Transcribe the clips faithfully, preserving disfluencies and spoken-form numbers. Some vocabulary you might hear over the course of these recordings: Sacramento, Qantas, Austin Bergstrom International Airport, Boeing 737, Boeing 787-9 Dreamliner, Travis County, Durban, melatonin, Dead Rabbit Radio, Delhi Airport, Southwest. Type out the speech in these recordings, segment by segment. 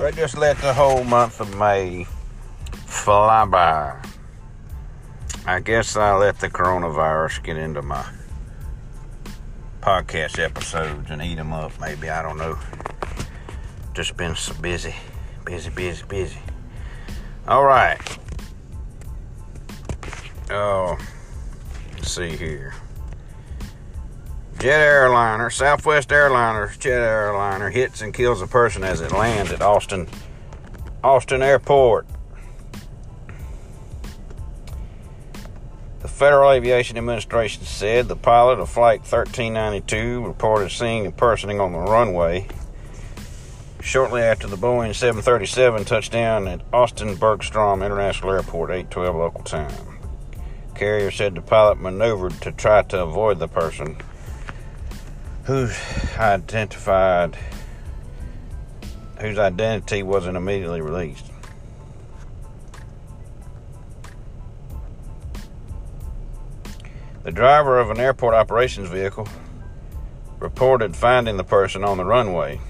but I just let the whole month of May fly by. I guess I let the coronavirus get into my podcast episodes and eat them up, maybe. I don't know. Just been so busy, busy, busy, busy. All right. Oh, let's see here. Jet airliner, Southwest Airlines jet airliner hits and kills a person as it lands at Austin, Austin Airport. The Federal Aviation Administration said the pilot of Flight thirteen ninety-two reported seeing a person on the runway shortly after the Boeing seven thirty-seven touched down at Austin Bergstrom International Airport, eight twelve local time. The carrier said the pilot maneuvered to try to avoid the person, who's identified, whose identity wasn't immediately released. The driver of an airport operations vehicle reported finding the person on the runway.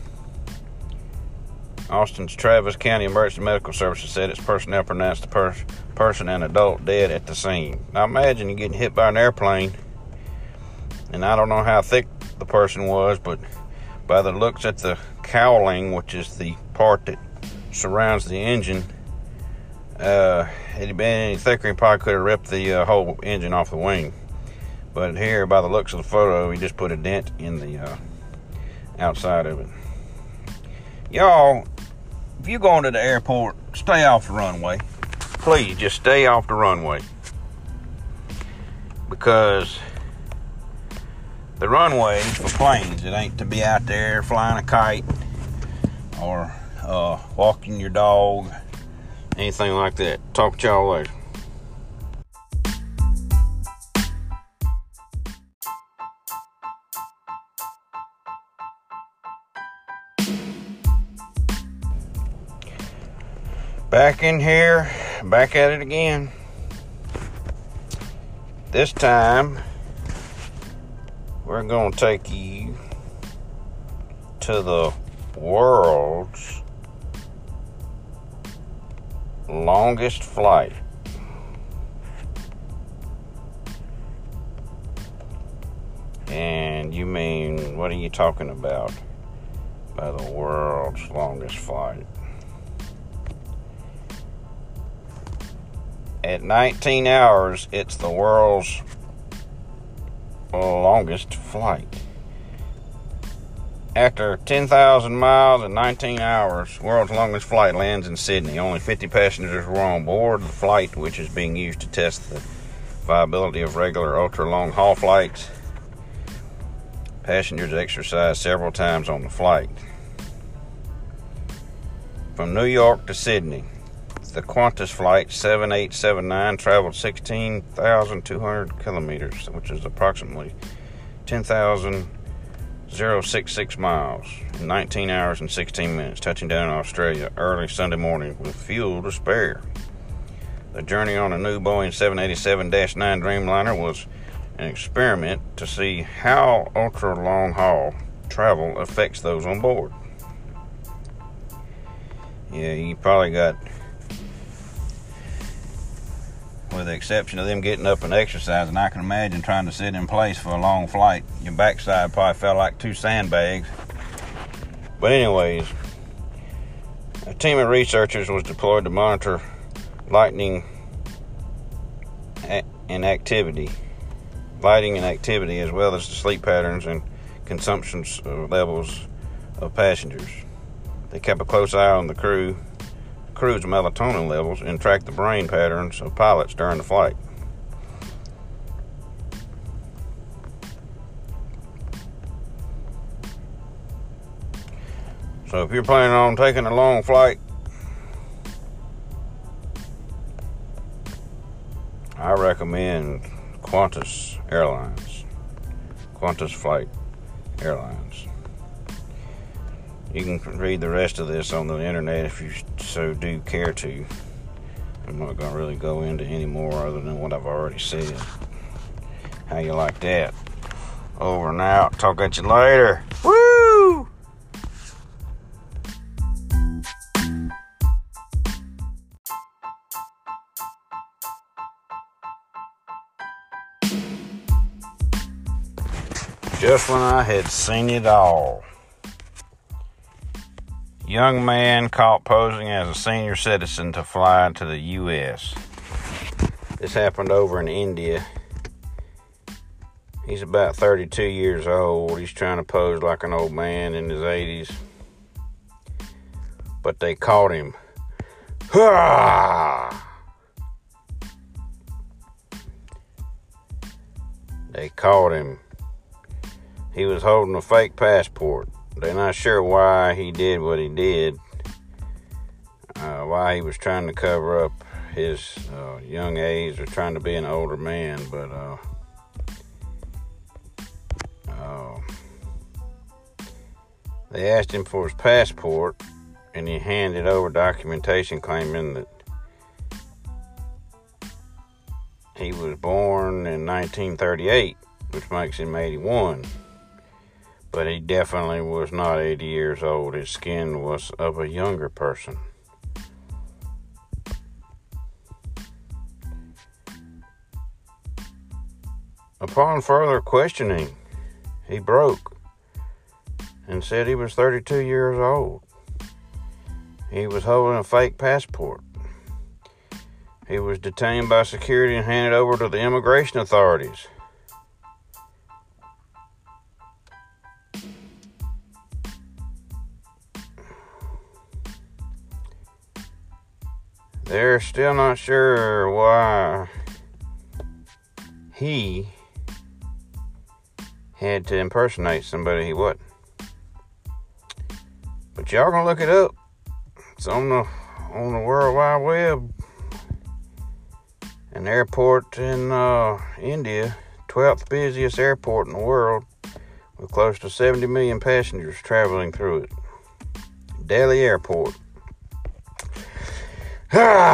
Austin's Travis County Emergency Medical Services said its personnel pronounced the per- person an adult dead at the scene. Now imagine you getting hit by an airplane, and I don't know how thick the person was, but by the looks at the cowling, which is the part that surrounds the engine, uh, it had been any thicker, he probably could have ripped the uh, whole engine off the wing. But here, by the looks of the photo, he just put a dent in the uh, outside of it. Y'all, if you're going to the airport, stay off the runway. Please, just stay off the runway. Because the runway for planes, it ain't to be out there flying a kite or uh, walking your dog, anything like that. Talk to y'all later. Back in here, back at it again. This time, we're going to take you to the world's longest flight. And you mean, what are you talking about by the world's longest flight? At nineteen hours, it's the world's longest flight. After ten thousand miles and nineteen hours, world's longest flight lands in Sydney. Only fifty passengers were on board the flight, which is being used to test the viability of regular ultra-long haul flights. Passengers exercised several times on the flight. From New York to Sydney, the Qantas flight seven eight seven nine traveled sixteen thousand two hundred kilometers, which is approximately ten thousand sixty-six miles, in nineteen hours and sixteen minutes, touching down in Australia early Sunday morning with fuel to spare. The journey on a new Boeing seven eighty-seven dash nine Dreamliner was an experiment to see how ultra-long haul travel affects those on board. Yeah, you probably got, with the exception of them getting up and exercising, I can imagine trying to sit in place for a long flight. Your backside probably felt like two sandbags. But anyways, a team of researchers was deployed to monitor lightning and activity, lighting and activity, as well as the sleep patterns and consumption levels of passengers. They kept a close eye on the crew. crew's melatonin levels and track the brain patterns of pilots during the flight. So if you're planning on taking a long flight, I recommend Qantas Airlines. Qantas Flight Airlines. You can read the rest of this on the internet if you so do care to. I'm not going to really go into any more other than what I've already said. How you like that? Over and out. Talk at you later. Woo! just when I had seen it all. Young man caught posing as a senior citizen to fly to the U S This happened over in India. He's about thirty-two years old. He's trying to pose like an old man in his eighties. But they caught him. Hurrah! They caught him. He was holding a fake passport. They're not sure why he did what he did, uh, why he was trying to cover up his uh, young age or trying to be an older man, but uh, uh, they asked him for his passport, and he handed over documentation claiming that he was born in nineteen thirty-eight, which makes him eighty-one. But he definitely was not eighty years old. His skin was of a younger person. Upon further questioning, he broke and said he was thirty-two years old. He was holding a fake passport. He was detained by security and handed over to the immigration authorities. They're still not sure why he had to impersonate somebody he wasn't. But y'all gonna look it up. It's on the on the World Wide Web. An airport in uh, India, twelfth busiest airport in the world, with close to seventy million passengers traveling through it. Delhi Airport. Ah!